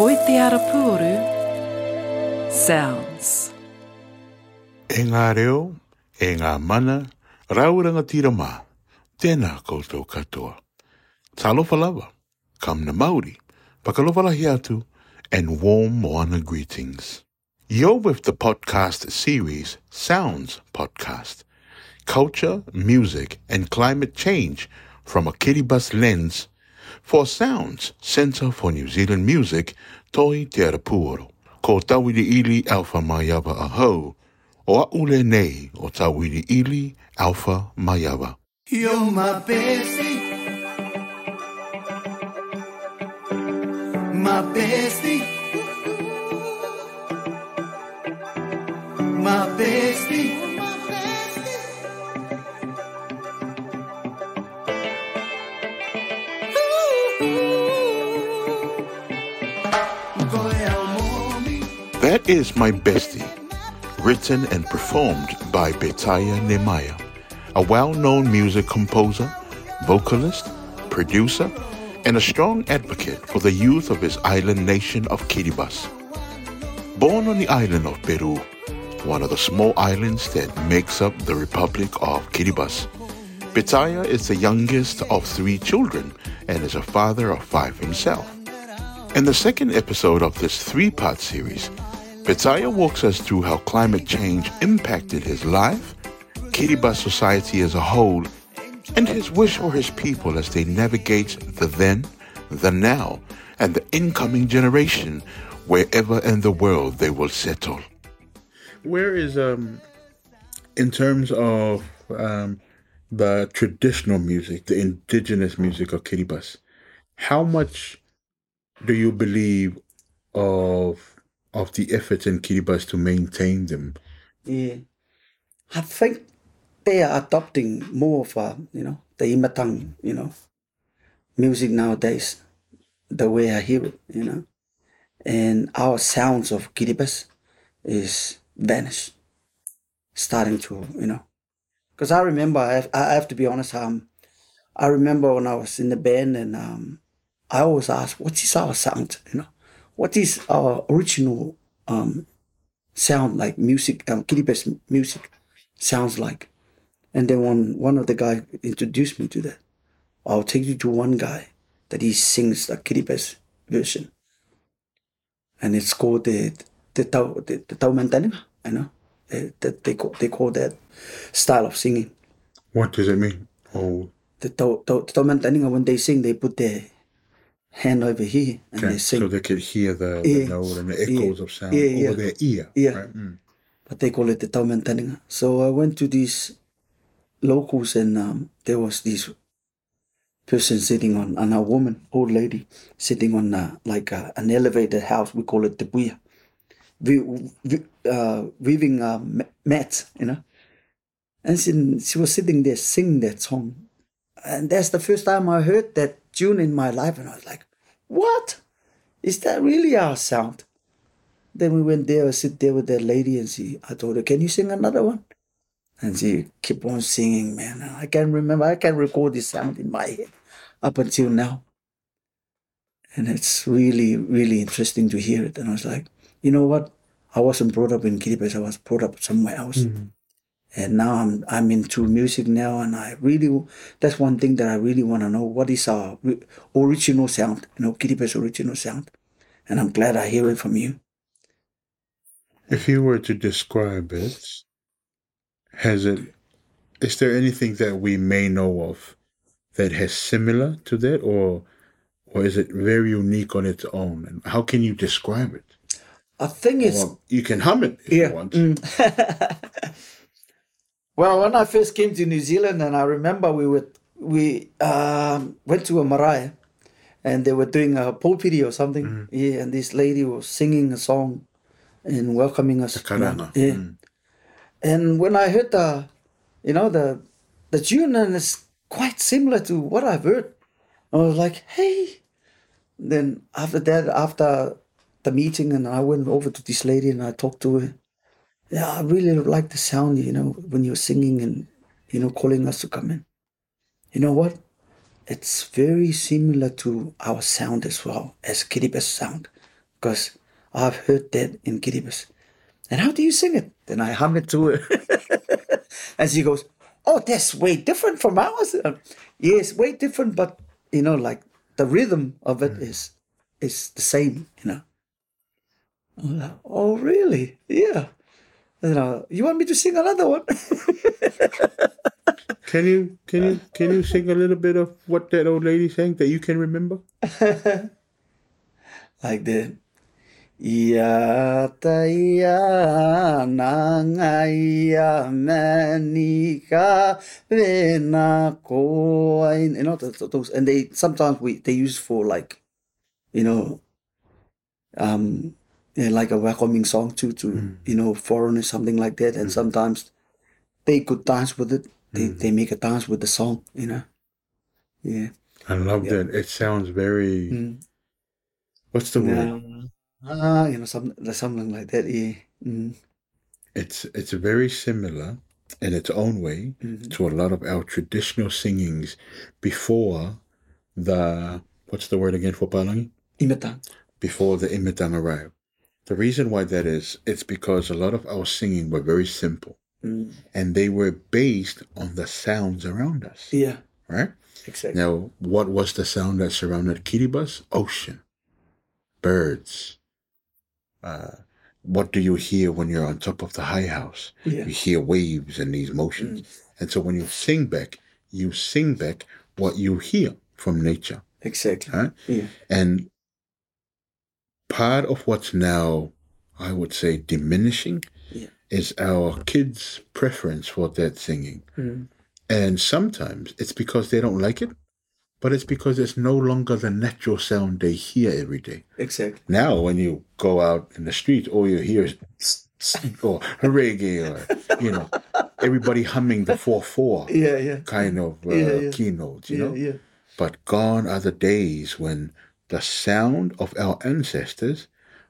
Toi Te Arapuoro, SOUNZ. E ngā reo, e ngā mana, rauranga tira mā, tēnā koutou katoa. Talofa lava, kamna Māori, pakalofalahi atu, and warm Moana greetings. You're with the podcast series, Sounds Podcast, Culture, Music, and Climate Change from a Kiribati Lens for Sounds Centre for New Zealand Music, Toi Te Arapuoro, ko Tau'ili'ili Alpha Maiava ahau, o a'ule nei o Tau'ili'ili Alpha Maiava. You're my bestie, my bestie. My bestie, my bestie. That is My Bestie, written and performed by Betaia Nehemiah, a well-known music composer, vocalist, producer, and a strong advocate for the youth of his island nation of Kiribati. Born on the island of Peru, one of the small islands that makes up the Republic of Kiribati, Betaia is the youngest of three children and is a father of five himself. In the second episode of this three-part series, Betaia walks us through how climate change impacted his life, Kiribati society as a whole, and his wish for his people as they navigate the then, the now, and the incoming generation wherever in the world they will settle. Where is, in terms of the traditional music, the indigenous music of Kiribati, how much do you believe of the efforts in Kiribati to maintain them? Yeah, I think they are adopting more of the I-Matang, music nowadays, the way I hear it, and our sounds of Kiribati is vanish, starting to, because I remember, I have to be honest, I remember when I was in the band, and I always asked, what is our sound, what is our original sound, like music, Kiribati music sounds like. And then one of the guys introduced me to that. I'll take you to one guy that he sings the Kiribati version, and it's called the Taumantaninga. I know that they call that style of singing. What does it mean? Oh, the Taumantaninga, when they sing, they put their hand over here and they sing, so they could hear the note and the echoes of sound over their ear. Yeah, right? But they call it the Taumantaninga. So I went to these locals, and there was this person sitting on, and a woman, old lady, sitting on an elevated house. We call it the buia. Weaving mats, and she was sitting there singing that song, and that's the first time I heard that tune in my life, and I was like, "What is that? Really our sound?" Then we went there, I sit there with that lady, and I told her, "Can you sing another one?" And she kept on singing, man. And I can't record this sound in my head up until now, and it's really, really interesting to hear it. And I was like, you know what? I wasn't brought up in Kiribati. I was brought up somewhere else. Mm-hmm. And now I'm into music now, and I really, that's one thing that I really want to know. What is our original sound? Kiribati's original sound. And I'm glad I hear it from you. If you were to describe it, is there anything that we may know of that has similar to that, or is it very unique on its own? And how can you describe it? I think it's... Well, you can hum it if you want. Well, when I first came to New Zealand, and I remember we went to a marae, and they were doing a pōpiri or something. Mm. Yeah, and this lady was singing a song and welcoming us. Karana. Yeah. Mm. And when I heard the tune, and it's quite similar to what I've heard, I was like, hey. Then after the meeting, and I went over to this lady and I talked to her. Yeah, I really like the sound, when you're singing and, calling us to come in. You know what? It's very similar to our sound as well, as Kiribati sound, because I've heard that in Kiribati. And how do you sing it? Then I hum it to her. And she goes, oh, that's way different from ours. Yes, way different, but, you know, like the rhythm of it is the same, you know. I'm like, oh, really? Yeah. You know, you want me to sing another one? Can you sing a little bit of what that old lady sang that you can remember? Like that. Ia taia nanga ia manika vena koin. You know, those, and they sometimes they use for, like, you know, like a welcoming song to you know, foreigners, something like that. And sometimes they could dance with it. They make a dance with the song, you know. Yeah. I love that. It sounds very. What's the word? You know, something like that, yeah. It's very similar in its own way to a lot of our traditional singings before the, what's the word again for Palangi? I-Matang. Before the I-Matang arrived. The reason why that is, it's because a lot of our singing were very simple. And they were based on the sounds around us. Yeah. Right? Exactly. Now, what was the sound that surrounded Kiribati? Ocean. Birds. What do you hear when you're on top of the high house? Yeah. You hear waves and these motions. And so when you sing back what you hear from nature. Exactly. Right? Yeah. And part of what's now, I would say, diminishing is our kids' preference for that singing. And sometimes it's because they don't like it. But it's because it's no longer the natural sound they hear every day. Exactly. Now, when you go out in the street, all you hear is tss, tss, or reggae, or, you know, everybody humming the 4/4 kind of keynotes, you know. Yeah. But gone are the days when the sound of our ancestors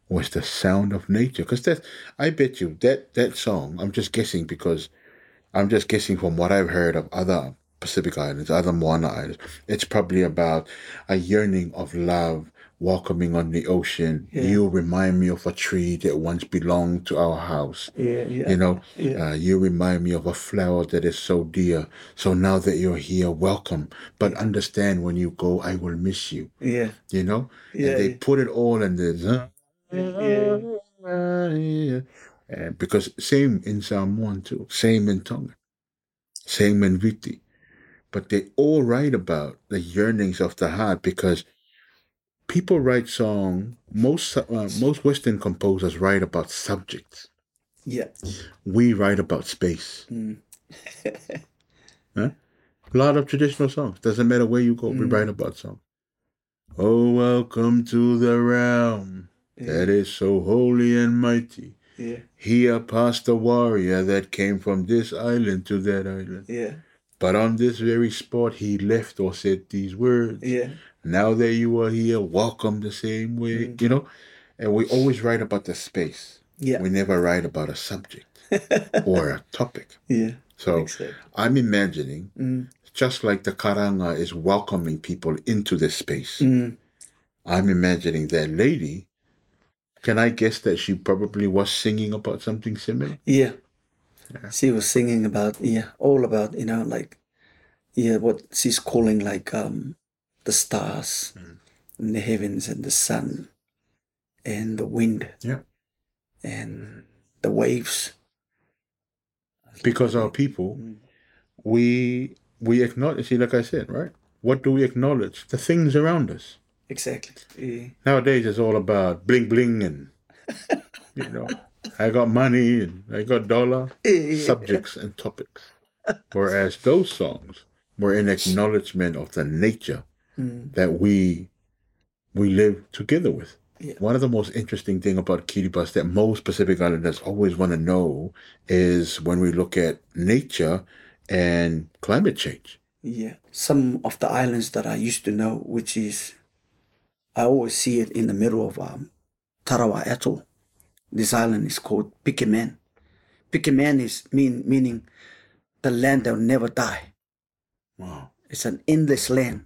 was the sound of nature. Because I bet you that song, I'm just guessing from what I've heard of other Pacific Islands, other Moana Islands. It's probably about a yearning of love, welcoming on the ocean. Yeah. You remind me of a tree that once belonged to our house. You know, you remind me of a flower that is so dear. So now that you're here, welcome. But understand when you go, I will miss you. Yeah. You know? Yeah, and they put it all in this. Because same in Samoan too, same in Tonga, same in Viti. But they all write about the yearnings of the heart because people write song. Most Western composers write about subjects. Yeah, we write about space. Huh? A lot of traditional songs. Doesn't matter where you go, we write about songs. Oh, welcome to the realm that is so holy and mighty. Yeah. Here passed the warrior that came from this island to that island. Yeah. But on this very spot, he left or said these words. Yeah. Now that you are here, welcome the same way, you know. And we always write about the space. Yeah. We never write about a subject or a topic. Yeah. So exactly. I'm imagining, just like the karanga is welcoming people into this space, I'm imagining that lady, can I guess that she probably was singing about something similar? Yeah. Yeah. She was singing about, all about, you know, like, what she's calling, like, the stars and the heavens and the sun and the wind and the waves. Because our people, we acknowledge, see, like I said, right? What do we acknowledge? The things around us. Exactly. Yeah. Nowadays, it's all about bling, bling and, you know. I got money and I got dollar, subjects and topics. Whereas those songs were in acknowledgement of the nature that we live together with. Yeah. One of the most interesting things about Kiribati that most Pacific Islanders always want to know is when we look at nature and climate change. Yeah. Some of the islands that I used to know, which is, I always see it in the middle of Tarawa Atoll. This island is called Bikeman. Bikeman is meaning the land that will never die. Wow. It's an endless land,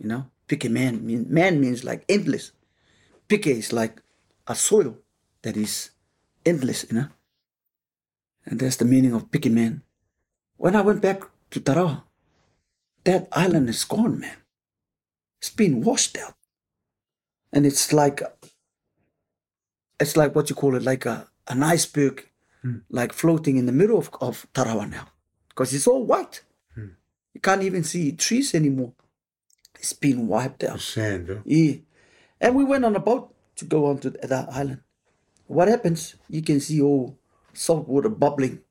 you know. Bikeman means like endless. Bike is like a soil that is endless, you know. And that's the meaning of Bikeman. When I went back to Tarawa, that island is gone, man. It's been washed out. And it's like what you call it, like an iceberg, like floating in the middle of Tarawa now. Because it's all white. Mm. You can't even see trees anymore. It's been wiped out. The sand, huh? Yeah. And we went on a boat to go onto that island. What happens, you can see all salt water bubbling.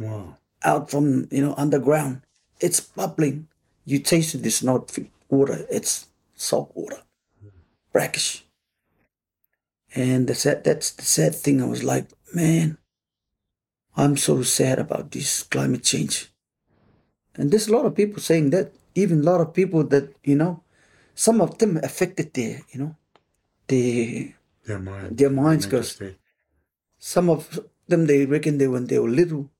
Wow. Out from, underground. It's bubbling. You taste it, it's not water, it's salt water. Brackish. And that's the sad thing. I was like, man, I'm so sad about this climate change. And there's a lot of people saying that, even a lot of people that, some of them affected their, their minds, because some of them, they reckon when they were little,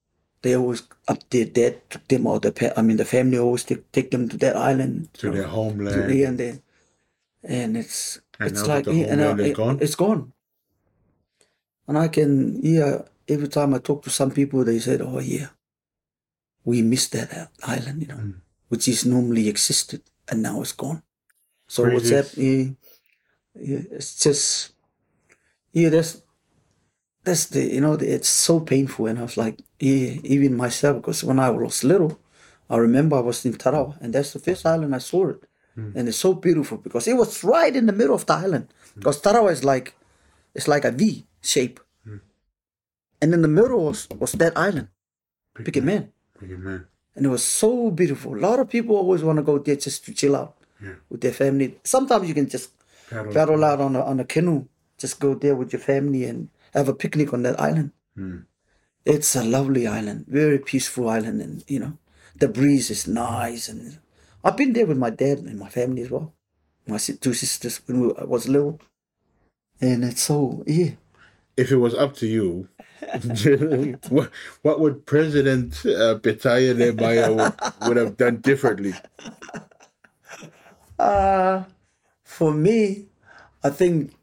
they always up their dad took them out. The family always take them to that island. To their homeland. And it's like, it's gone. And I can, every time I talk to some people, they said, oh yeah, we missed that island, which is normally existed, and now it's gone. So what's happening? Yeah, it's just, that's the, it's so painful. And I was like, even myself, because when I was little, I remember I was in Tarawa, and that's the first island I saw it. Mm. And it's so beautiful because it was right in the middle of the island. Because Tarawa is like, it's like a V shape. Mm. And in the middle was that island, Bikeman. And it was so beautiful. A lot of people always want to go there just to chill out with their family. Sometimes you can just paddle out on a canoe, just go there with your family and have a picnic on that island. Mm. It's a lovely island, very peaceful island. And, the breeze is nice and... I've been there with my dad and my family as well. My two sisters when I was little. And it's so, If it was up to you, what would President Betaia Nehemiah would have done differently? For me, I think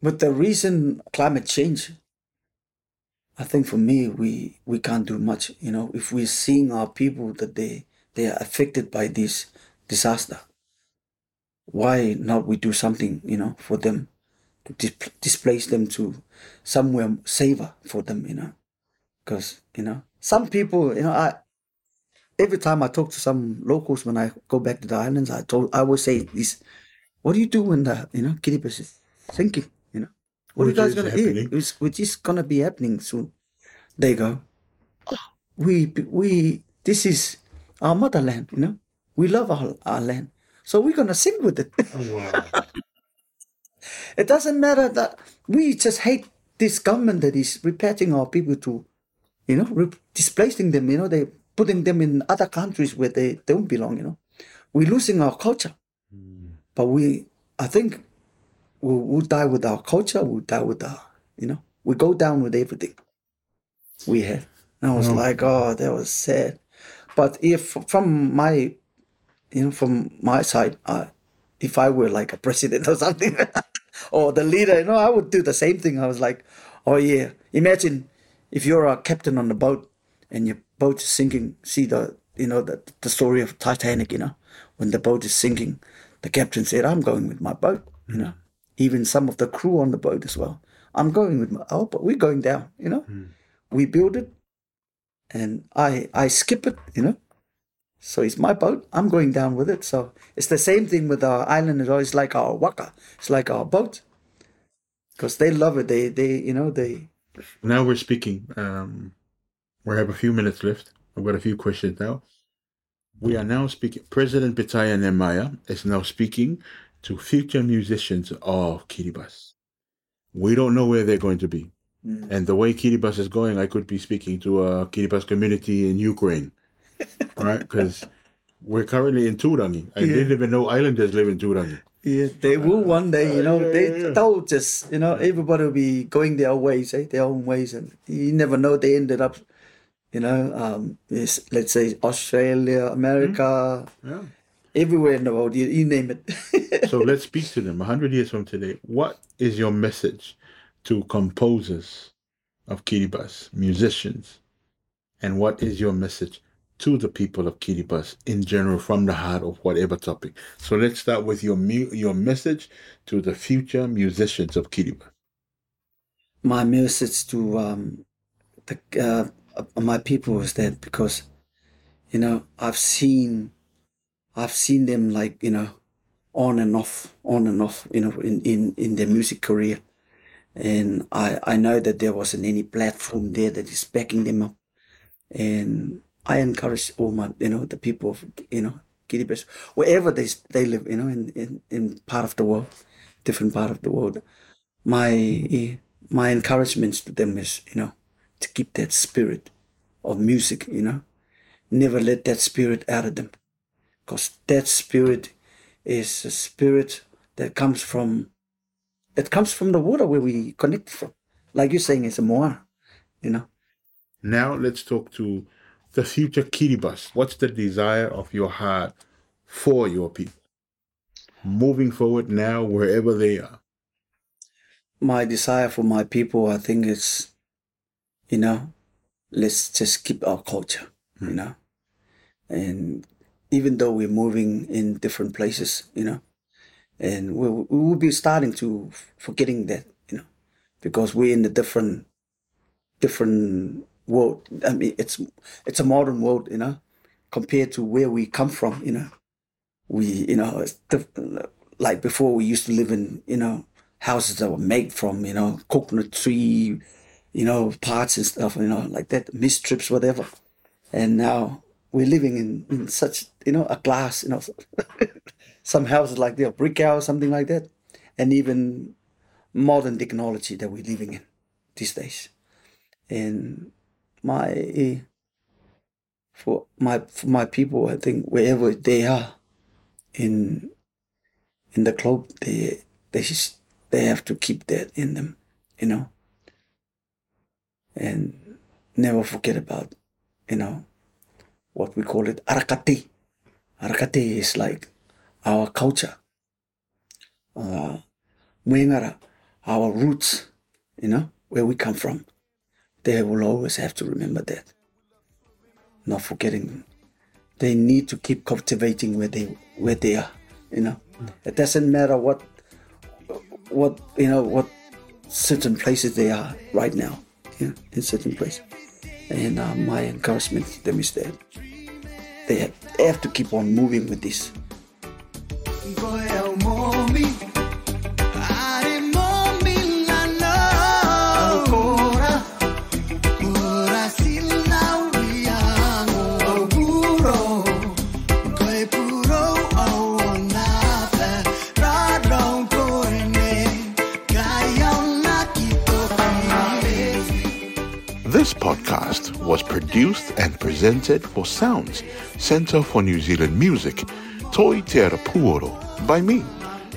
with the recent climate change, I think for me, we can't do much, if we're seeing our people that they are affected by this disaster. Why not we do something, for them, to displace them to somewhere safer for them, Because, some people, every time I talk to some locals when I go back to the islands, I always say this, what do you do when the, Kiribati is sinking? What which are you guys going to do? Which is going to be happening soon. They go, this is our motherland, We love our land. So we're going to sing with it. Oh, wow. It doesn't matter that we just hate this government that is repatriating our people to, displacing them, they're putting them in other countries where they don't belong, We're losing our culture. Mm. But I think... We'll die with our culture, we'll die with our, we go down with everything we have. And I was like, that was sad. But if from my side, if I were like a president or something, or the leader, I would do the same thing. I was like, imagine if you're a captain on the boat and your boat is sinking, see the story of Titanic, when the boat is sinking, the captain said, I'm going with my boat, Mm-hmm. Even some of the crew on the boat as well. I'm going with my boat. We're going down, Mm. We build it, and I skip it, So it's my boat. I'm going down with it. So it's the same thing with our island. It's always like our waka. It's like our boat, because they love it. They. Now we're speaking. We have a few minutes left. I've got a few questions now. We are now speaking. President Betaia Nehemiah is now speaking to future musicians of Kiribati. We don't know where they're going to be. Mm. And the way Kiribati is going, I could be speaking to a Kiribati community in Ukraine, right? Because we're currently in Turangi. I didn't even know islanders live in Turangi. Yeah, they will one day, They'll just, everybody will be going their ways, their own ways. And you never know, they ended up, let's say Australia, America. Mm. Yeah. everywhere in the world, you name it. So let's speak to them 100 years from today. What is your message to composers of Kiribati, musicians, and what is your message to the people of Kiribati in general, from the heart of whatever topic? So let's start with your message to the future musicians of Kiribati. My message to my people is that, because, you know, I've seen them, like, you know, on and off, you know, in their music career. And I know that there wasn't any platform there that is backing them up. And I encourage all my, you know, the people of, you know, Kiribati, wherever they live, you know, in part of the world, different part of the world. My encouragement to them is, you know, to keep that spirit of music, you know, never let that spirit out of them, because that spirit is a spirit that comes from the water where we connect from. Like you're saying, it's a Moana, you know. Now let's talk to the future Kiribati. What's the desire of your heart for your people moving forward now, wherever they are? My desire for my people, I think, is, you know, let's just keep our culture, you know. And even though we're moving in different places, you know, and we will be starting to forgetting that, you know, because we're in a different world. I mean, it's a modern world, you know, compared to where we come from, you know. It's different. Like before, we used to live in, you know, houses that were made from, you know, coconut tree, you know, parts and stuff, you know, like that, mist trips, whatever. And now we're living in such, you know, a glass, you know, some houses like the brick house, something like that. And even modern technology that we're living in these days. And for my people, I think wherever they are in the globe, they have to keep that in them, you know, and never forget about, you know, what we call it, arakate. Arakate is like our culture, muengara, our roots, you know, where we come from. They will always have to remember that, not forgetting them. They need to keep cultivating where they are, you know. It doesn't matter what you know, what certain places they are right now, you know, in certain places. And my encouragement to them is that they have to keep on moving with this. This podcast was produced and presented for SOUNZ Centre for New Zealand Music, Toi Te Arapuoro, by me,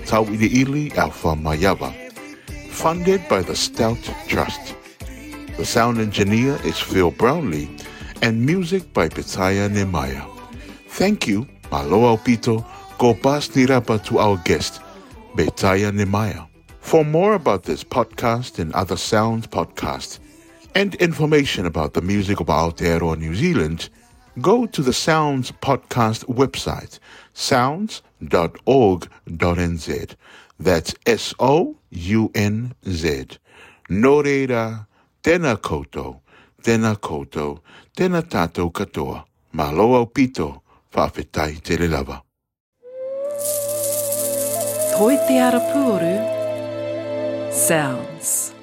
Tau'ili'ili Alpha Maiava, funded by the Stout Trust. The sound engineer is Phil Brownlee, and music by Betaia Nehemiah. Thank you, Malo Alpito, Gobas Nirapa, to our guest, Betaia Nehemiah. For more about this podcast and other SOUNZ podcasts, and information about the music of Aotearoa New Zealand, go to the SOUNZ podcast website, sounz.org.nz. That's SOUNZ. Nō reira, tēnā koutou, tēnā tātou katoa, mālo au pito, whawhetai te lelawa. Toi Te Arapuoro, SOUNZ.